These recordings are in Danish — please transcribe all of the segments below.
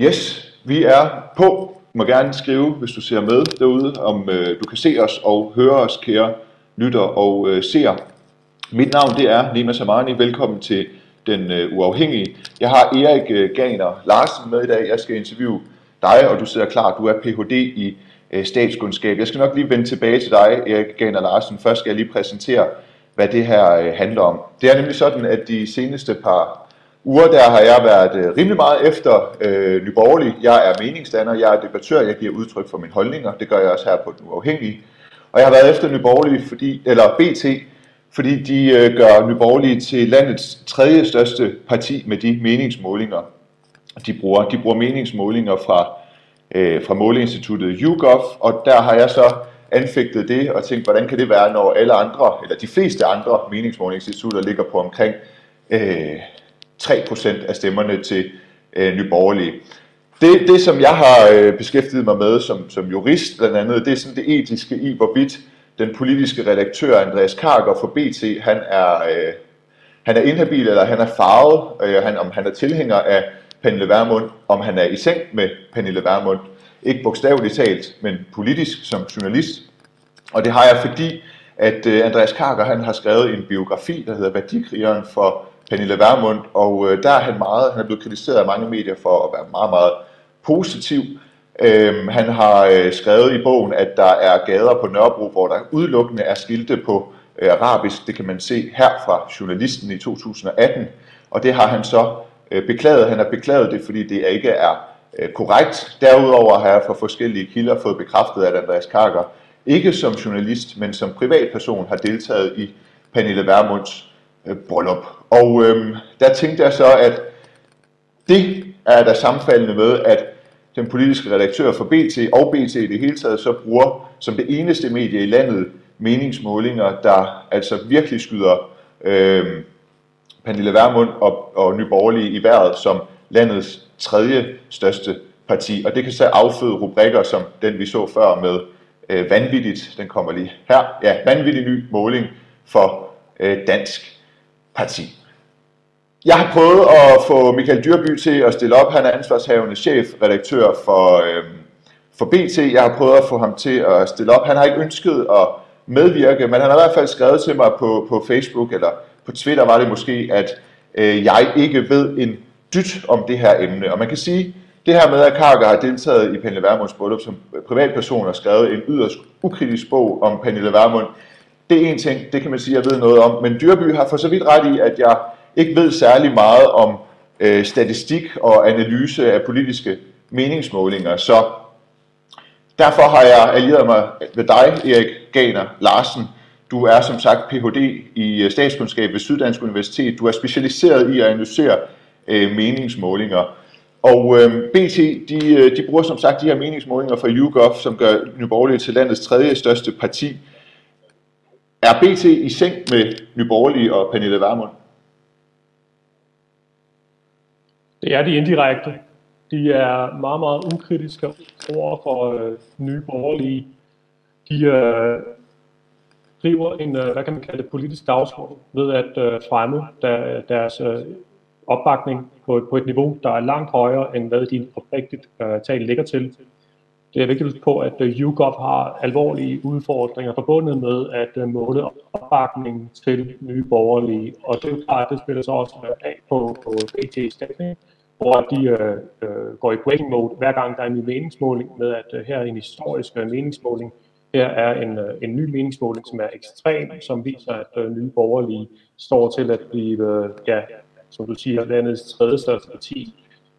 Yes, vi er på. Du må gerne skrive, hvis du ser med derude, om du kan se os og høre os, kære lytter og seer. Mit navn det er Nima Zamani. Velkommen til Den Uafhængige. Jeg har Erik Gahner Larsen med i dag. Jeg skal interviewe dig, og du sidder klar. Du er Ph.D. i statskundskab. Jeg skal nok lige vende tilbage til dig, Erik Gahner Larsen. Først skal jeg lige præsentere, hvad det her handler om. Det er nemlig sådan, at de seneste par uger, der har jeg været rimelig meget efter Nye Borgerlige. Jeg er meningsdanner, jeg er debattør, jeg giver udtryk for mine holdninger. Det gør jeg også her på Den Uafhængige. Og jeg har været efter Nye Borgerlige, fordi de gør Nye Borgerlige til landets tredje største parti med de meningsmålinger, de bruger. De bruger meningsmålinger fra måleinstituttet YouGov, og der har jeg så anfægtet det og tænkt, hvordan kan det være, når alle andre, eller de fleste andre meningsmålingsinstitutter ligger på omkring 3% af stemmerne til Nye Borgerlige. Det som jeg har beskæftiget mig med som jurist blandt andet, det er sådan det etiske i, hvorvidt den politiske redaktør Andreas Karker for BT, han er inhabil, eller han er farvet, om han er tilhænger af Pernille Vermund, om han er i seng med Pernille Vermund. Ikke bogstaveligt talt, men politisk som journalist. Og det har jeg, fordi at Andreas Karker han har skrevet en biografi, der hedder Værdikrigeren for Pernille Vermund, og der er han er blevet kritiseret af mange medier for at være meget, meget positiv. Han har skrevet i bogen, at der er gader på Nørrebro, hvor der udelukkende er skilte på arabisk. Det kan man se her fra Journalisten i 2018, og det har han så beklaget. Han har beklaget det, fordi det ikke er korrekt. Derudover har jeg fra forskellige kilder fået bekræftet, at Andreas Karker ikke som journalist, men som privatperson har deltaget i Pernille Vermunds bryllup. Og der tænkte jeg så, at det er der sammenfaldende med, at den politiske redaktør for BT og BT i det hele taget så bruger som det eneste medie i landet meningsmålinger, der altså virkelig skyder Pernille Vermund og Nye Borgerlige i vejret som landets tredje største parti. Og det kan så afføde rubrikker som den vi så før med vanvittigt, den kommer lige her, ja, vanvittig ny måling for Dansk Parti. Jeg har prøvet at få Michael Dyrby til at stille op. Han er ansvarshavende chefredaktør for BT. Jeg har prøvet at få ham til at stille op. Han har ikke ønsket at medvirke, men han har i hvert fald skrevet til mig på Facebook, eller på Twitter var det måske, at jeg ikke ved en dyt om det her emne. Og man kan sige, det her med, at Karker har deltaget i Pernille Vermunds bryllup som privatperson og skrevet en yderst ukritisk bog om Pernille Vermund, det er en ting, det kan man sige, jeg ved noget om. Men Dyrby har for så vidt ret i, at jeg ikke ved særlig meget om statistik og analyse af politiske meningsmålinger. Så derfor har jeg allieret mig med dig, Erik Gahner Larsen. Du er som sagt Ph.D. i statskundskab ved Syddansk Universitet. Du er specialiseret i at analysere meningsmålinger. Og BT de bruger som sagt de her meningsmålinger fra YouGov, som gør Nye Borgerlige til landets tredje største parti. Er BT i seng med Nye Borgerlige og Pernille Vermund? Det er de indirekte. De er meget, meget ukritiske over for Nye Borgerlige. De driver en, hvad kan man kalde det, politisk dagsorden ved at fremme deres opbakning på et niveau, der er langt højere, end hvad de oprigtigt talt ligger til. Det er vigtigt på, at YouGov har alvorlige udfordringer forbundet med at måle opbakningen til Nye Borgerlige. Og det er klart, det spiller så også af på BT's dækning, hvor de går i breaking mode hver gang der er en ny meningsmåling med, at her er en historisk meningsmåling. Her er en ny meningsmåling, som er ekstrem, som viser, at Nye Borgerlige står til at blive, ja, som du siger, landets tredje største parti.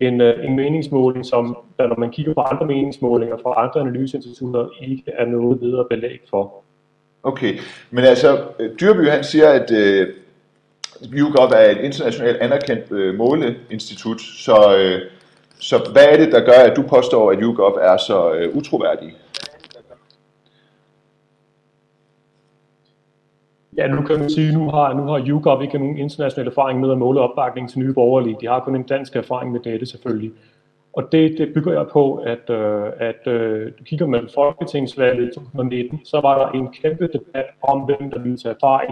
En meningsmåling, som når man kigger på andre meningsmålinger fra andre analyseinstitutter, ikke er noget videre belæg for. Okay, men altså Dyrby han siger, at YouGov er et internationalt anerkendt måleinstitut, så hvad er det, der gør, at du påstår, at YouGov er så utroværdig? Ja, nu kan man sige, at nu har YouGov ikke nogen international erfaring med at måle opbakning til Nye Borgerlige. De har kun en dansk erfaring med dette selvfølgelig. Og det bygger jeg på, at kigger man på folketingsvalget i 2019, så var der en kæmpe debat om, hvem der ville tage fejl.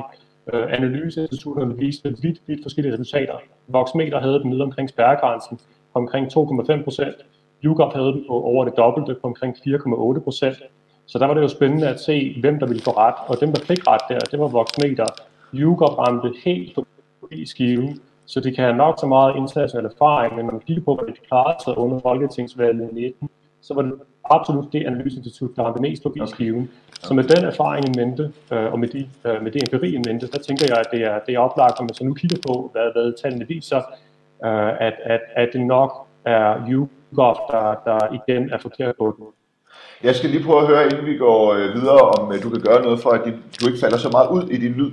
Analyseinstitutterne viste vidt forskellige resultater. Voxmeter havde dem nede omkring spærregrænsen. på omkring 2,5%. YouGov havde den på over det dobbelte, på omkring 4,8%. Så der var det jo spændende at se, hvem der ville få ret. Og dem, der fik ret der, det var Voxmeter. YouGov ramte helt forbi skiven, så de kan have nok så meget international erfaring, men når man kigger på, hvad de klarede sig under folketingsvalget i 19, så var det absolut det analyseinstitut, der ramte mest forbi skiven. Så med den erfaring i mente, og med det empiri i mente, så tænker jeg, at det er oplagt, når man så nu kigger på, hvad tallene viser, at det nok er YouGov, der igen er forkert på den. Jeg skal lige prøve at høre, inden vi går videre, om du kan gøre noget for, at du ikke falder så meget ud i din lyd.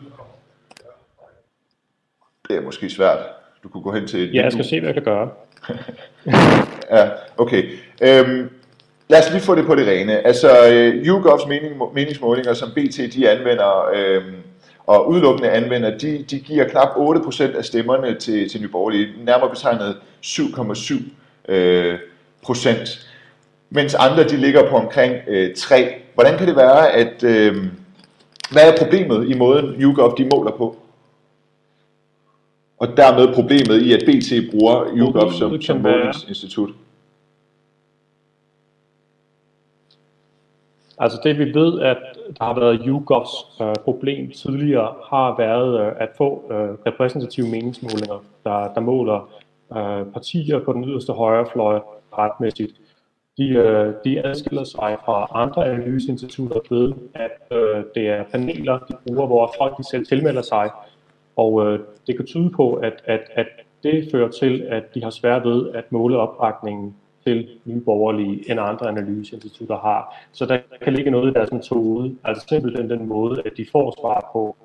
Det er måske svært. Du kunne gå hen til... Ja, jeg skal se, hvad jeg kan gøre. Ja, okay. Lad os lige få det på det rene. Altså, YouGovs meningsmålinger, som BT de anvender, og udelukkende anvender, de giver knap 8% af stemmerne til Nye Borgerlige. Nærmere betegnet 7,7%. Mens andre de ligger på omkring 3. Hvordan kan det være, at... Hvad er problemet i måden, YouGov de måler på? Og dermed problemet i, at BT bruger YouGov som målingsinstitut. Altså det vi ved, at der har været YouGovs problem tidligere, har været at få repræsentative meningsmålinger, der måler partier på den yderste højrefløj retmæssigt. De adskiller sig fra andre analyseinstitutter ved, at det er paneler, de bruger, hvor folk de selv tilmelder sig. Og det kan tyde på, at det fører til, at de har svært ved at måle opbakningen til Nye Borgerlige, end andre analyseinstitutter har. Så der kan ligge noget i deres metode, altså simpelthen den måde, at de får svar på.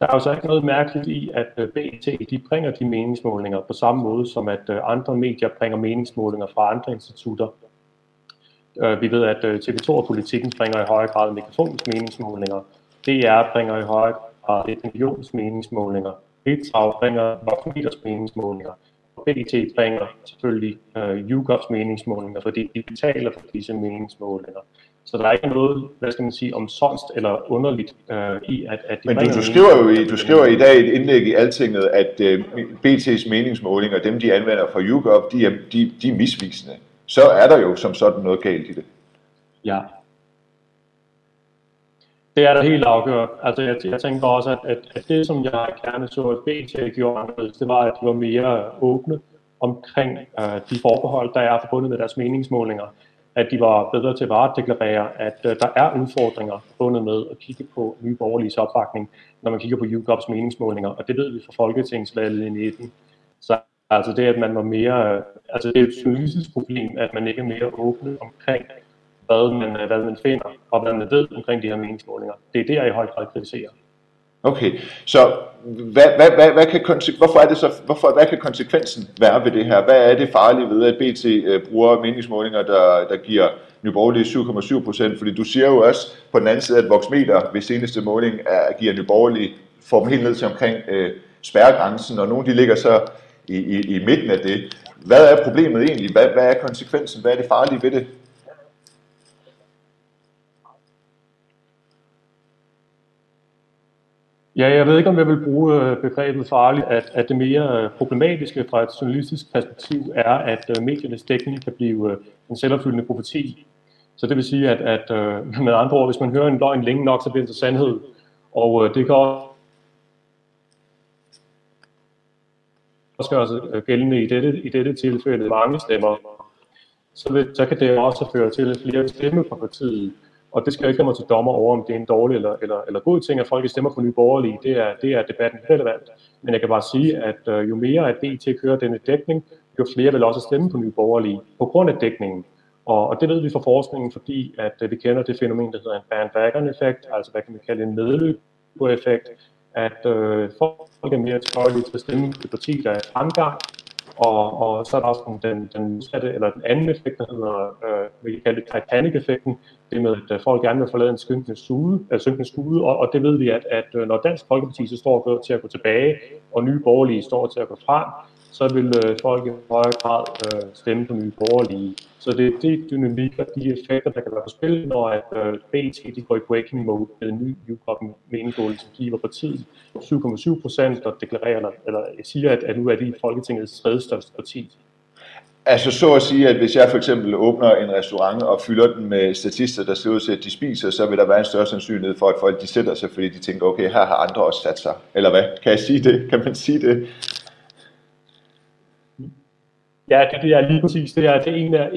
Der er jo så ikke noget mærkeligt i, at BT de bringer de meningsmålinger på samme måde, som at andre medier bringer meningsmålinger fra andre institutter. Vi ved, at TV2 og Politikken bringer i høj grad Mikrofons meningsmålinger. DR bringer i høj grad Opinions meningsmålinger. Ritzau bringer Voxmeters meningsmålinger. Og BT bringer selvfølgelig YouGovs meningsmålinger, fordi de betaler for disse meningsmålinger. Så der er ikke noget, hvad skal man sige, om sonst eller underligt i, at de... Men du skriver i dag et indlæg i Altinget, at BT's meningsmålinger, dem de anvender fra YouGov, de er misvisende. Så er der jo som sådan noget galt i det. Ja. Det er der helt afgjort. Altså jeg tænker også, at det som jeg gerne så, at BT gjorde anderledes, det var, at de var mere åbne omkring de forbehold, der er forbundet med deres meningsmålinger. At de var bedre til at deklarere, at der er udfordringer forbundet med at kigge på Nye Borgerliges opbakning, når man kigger på YouGovs meningsmålinger, og det ved vi fra folketingsvalget i 19. Så altså det, at man var mere, altså det er et journalistisk problem, at man ikke er mere åbne omkring, hvad man finder, og hvad man ved omkring de her meningsmålinger. Det er det, jeg i høj grad kritiserer. Okay, så hvad kan konsekvensen være ved det her? Hvad er det farlige ved, at BT bruger meningsmålinger, der giver Nye Borgerlige 7,7%? Fordi du siger jo også på den anden side, at Voxmeter ved seneste måling giver Nye Borgerlige, får dem helt ned til omkring spærregrænsen, og nogle de ligger så i midten af det. Hvad er problemet egentlig? Hvad er konsekvensen? Hvad er det farlige ved det? Ja, jeg ved ikke, om jeg vil bruge begrebet farligt, at det mere problematiske fra et journalistisk perspektiv er, at mediernes dækning kan blive en selvopfyldende profeti. Så det vil sige, at med andre ord, hvis man hører en løgn længe nok, så bliver det sandhed. Og det kan også gøre sig gældende i dette tilfælde mange stemmer. Så kan det også føre til, at flere stemmer fra partiet. Og det skal jeg ikke komme til dommer over, om det er en dårlig eller god ting, at folk stemmer på Nye Borgerlige. Det er debatten relevant. Men jeg kan bare sige, at jo mere at BT kører denne dækning, jo flere vil også stemme på Nye Borgerlige på grund af dækningen. Og det ved vi fra forskningen, fordi at vi kender det fænomen, der hedder en bandwagon-effekt, altså hvad kan man kalde en medløber-effekt, at folk er mere tilbøjelige til at stemme på partier, der er fremgang. Og så er der også den modsatte, eller den anden effekt, der hedder, vi kan kalde det Titanic-effekten, det med, at folk gerne vil forlade en synkende skude, og det ved vi, at når Dansk Folkeparti så står til at gå tilbage, og Nye Borgerlige står til at gå frem, så vil folk i højere grad stemme på Nye Borgerlige. Så det er de dynamikker, de effekter, der kan være på spil, når at BT de går i breaking mode med en ny YouGov-meningsmåling, som giver partiet 7,7%, der deklarerer, eller siger, at nu er de Folketingets tredje største parti. Altså så at sige, at hvis jeg for eksempel åbner en restaurant og fylder den med statister, der ser ud til, at de spiser, så vil der være en større sandsynlighed for, at folk de sætter sig, fordi de tænker, okay, her har andre også sat sig. Eller hvad? Kan jeg sige det? Kan man sige det? Ja, det er lige præcis. Det er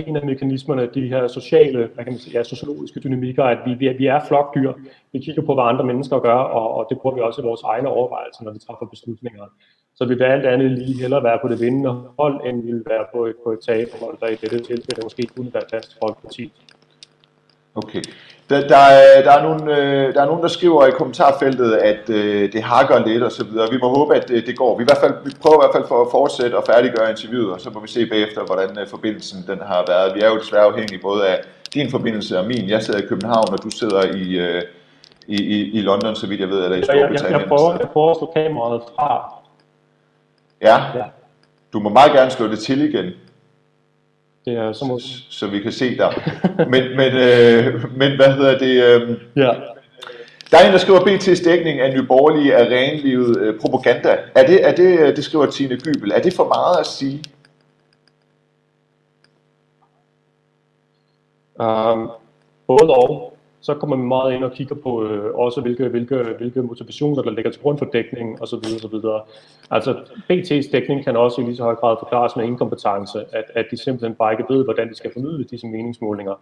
en af mekanismerne, de her sociale, hvad kan man sige, ja, sociologiske dynamikker, at vi er flokdyr. Vi kigger på, hvad andre mennesker gør, og det bruger vi også i vores egne overvejelser, når vi træffer beslutninger. Så vi vil alt andet lige hellere være på det vindende hold, end vi vil være på et taberhold, der i dette tilfælde måske kunne være Dansk Folkeparti. Okay. Der er nogen, der skriver i kommentarfeltet, at det hakker lidt og så videre. Vi må håbe, at det går. Vi prøver i hvert fald for at fortsætte og færdiggøre interviewet, og så må vi se bagefter, hvordan forbindelsen den har været. Vi er jo desværre afhængige både af din forbindelse og min. Jeg sidder i København, og du sidder i London, så vidt jeg ved, eller i Storbritannien. Jeg prøver at slå kameraet fra. Ja, du må meget gerne slå det til igen. Det er så, så vi kan se dig. Men hvad hedder det? Ja. Der er en, der skriver, BT's dækning af Nye Borgerlige er renlivet propaganda. Det skriver Tine Gybel. Er det for meget at sige? Både og. Så kommer man meget ind og kigger på også, hvilke motivationer, der ligger til grund for dækningen osv. Altså, BT's dækning kan også i lige så høj grad forklares med inkompetence, at de simpelthen bare ikke ved, hvordan de skal formidle disse meningsmålinger.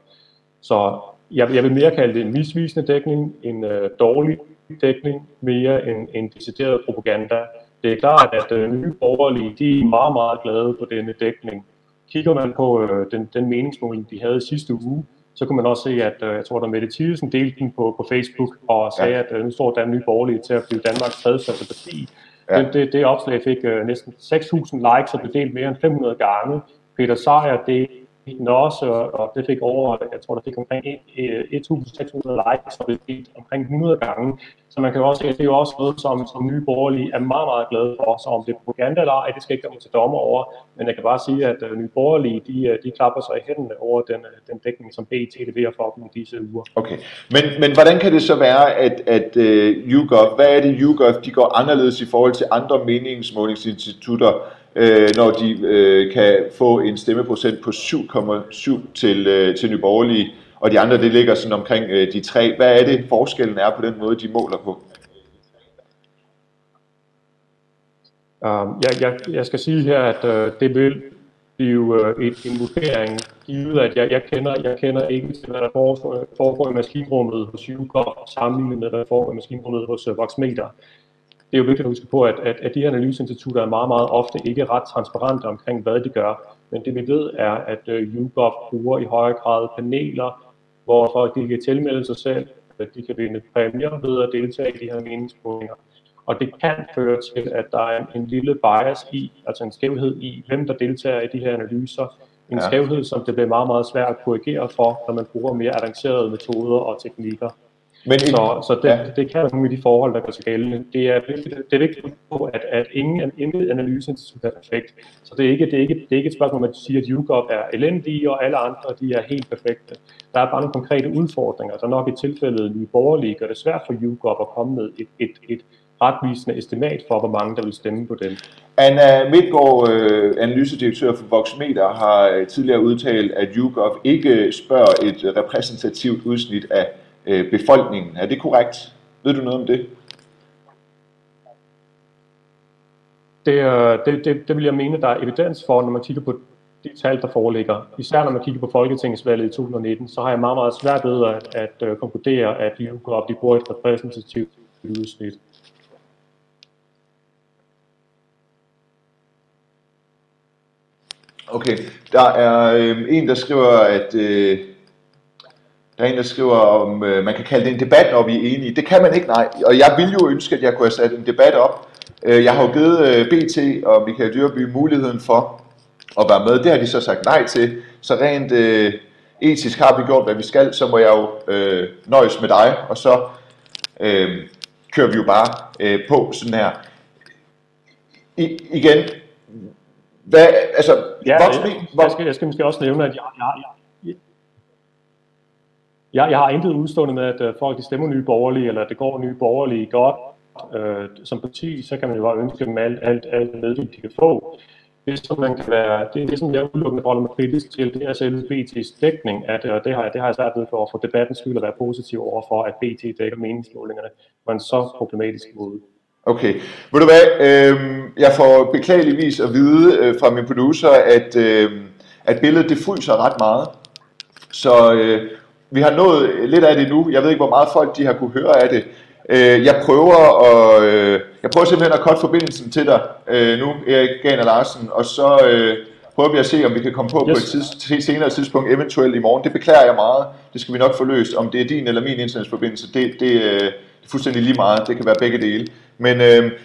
Så jeg vil mere kalde det en misvisende dækning, en dårlig dækning, mere end en decideret propaganda. Det er klart, at Nye Borgerlige, de er meget, meget glade på denne dækning. Kigger man på den meningsmåling, de havde sidste uge, så kunne man også se, at jeg tror, at Mette Thiesen delte den på Facebook og sagde, at nu står der Nye Borgerlige til at blive Danmarks tredjestørste parti. Ja. Det opslag fik næsten 6.000 likes og blev delt mere end 500 gange. Peter Sejer delte den også, og det fik jeg tror, der fik omkring 1.600 likes og blev delt omkring 100 gange. Så man kan jo også se, at det er jo også noget, som Nye Borgerlige er meget, meget glade for, så om det er propaganda eller ej, det skal ikke komme til dommer over. Men jeg kan bare sige, at Nye Borgerlige, de klapper sig i hænderne over den dækning, som BT leverer for dem i disse uger. Okay, men hvordan kan det så være, at YouGov, hvad er det YouGov, de går anderledes i forhold til andre meningsmålingsinstitutter, når de kan få en stemmeprocent på 7,7 til Nye Borgerlige? Og de andre, det ligger sådan omkring de 3. Hvad er det, forskellen er på den måde, de måler på? Jeg skal sige her, at det vil blive en vurdering, givet at jeg kender ikke til, hvad der foregår i maskinrummet hos YouGov, sammenlignet med, hvad der foregår i maskinrummet hos Voxmeter. Det er jo vigtigt at huske på, at de her analyseinstitutter er meget, meget ofte ikke ret transparente omkring, hvad de gør. Men det vi ved er, at YouGov bruger i højere grad paneler, hvor folk kan tilmelde sig selv, at de kan vinde præmier ved at deltage i de her meningsmålinger. Og det kan føre til, at der er en lille bias i, altså en skævhed i, hvem der deltager i de her analyser. En skævhed, som det bliver meget, meget svært at korrigere for, når man bruger mere avancerede metoder og teknikker. Så det kan være nogle af de forhold, der går til gældende. Det er vigtigt på, at ingen analyseinstitut er perfekt. Så det er ikke et spørgsmål, man siger, at YouGov er elendige, og alle andre de er helt perfekte. Der er bare nogle konkrete udfordringer, der nok i tilfældet Nye Borgerlige gør det svært for YouGov at komme med et retvisende estimat for, hvor mange der vil stemme på dem. Anna Midtgaard, analysedirektør for Voxmeter, har tidligere udtalt, at YouGov ikke spørger et repræsentativt udsnit af befolkningen. Er det korrekt? Ved du noget om det? Det vil jeg mene, der er evidens for, når man kigger på de tal, der foreligger. Især når man kigger på folketingsvalget i 2019, så har jeg meget, meget svært ved at konkludere, at YouGov bruger et repræsentativt udsnit. Okay, der er en, der skriver, at der er en, der skriver, om man kan kalde det en debat, når vi er enige. Det kan man ikke, nej. Og jeg ville jo ønske, at jeg kunne have sat en debat op. Jeg har jo givet BT og Michael Dyrby muligheden for at være med. Det har de så sagt nej til. Så rent etisk har vi gjort, hvad vi skal. Så må jeg jo nøjes med dig, og så kører vi jo bare på sådan her. Igen. Hvad, altså, ja, jeg skal måske også nævne, at jeg har intet udstående med, at folk de stemmer Nye Borgerlige, eller at det går Nye Borgerlige godt. Som parti, så kan man jo bare ønske dem alt det, de kan få. Det, som man kan være, det som jeg udelukkende holder mig kritisk til, det er selve BT's dækning af det, og det har jeg svært ved for debattens skyld at være positiv overfor, at BT dækker meningsmålingerne på en så problematisk måde. Okay, ved du hvad, jeg får beklageligvis at vide fra min producer, at billedet det fryser ret meget, så vi har nået lidt af det nu. Jeg ved ikke, hvor meget folk de har kunne høre af det. Jeg prøver simpelthen at cutte forbindelsen til dig nu, Erik Gahner Larsen, og så prøver vi at se, om vi kan komme på på et senere tidspunkt, eventuelt i morgen. Det beklager jeg meget. Det skal vi nok få løst. Om det er din eller min internetsforbindelse, det er fuldstændig lige meget. Det kan være begge dele. Men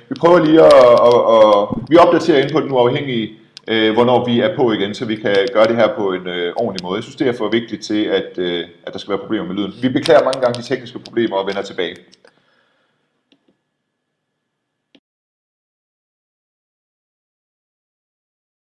vi prøver lige at vi opdaterer ind på den uafhængige, hvornår vi er på igen, så vi kan gøre det her på en ordentlig måde. Jeg synes, det er for vigtigt til, at der skal være problemer med lyden. Vi beklager mange gange de tekniske problemer og vender tilbage.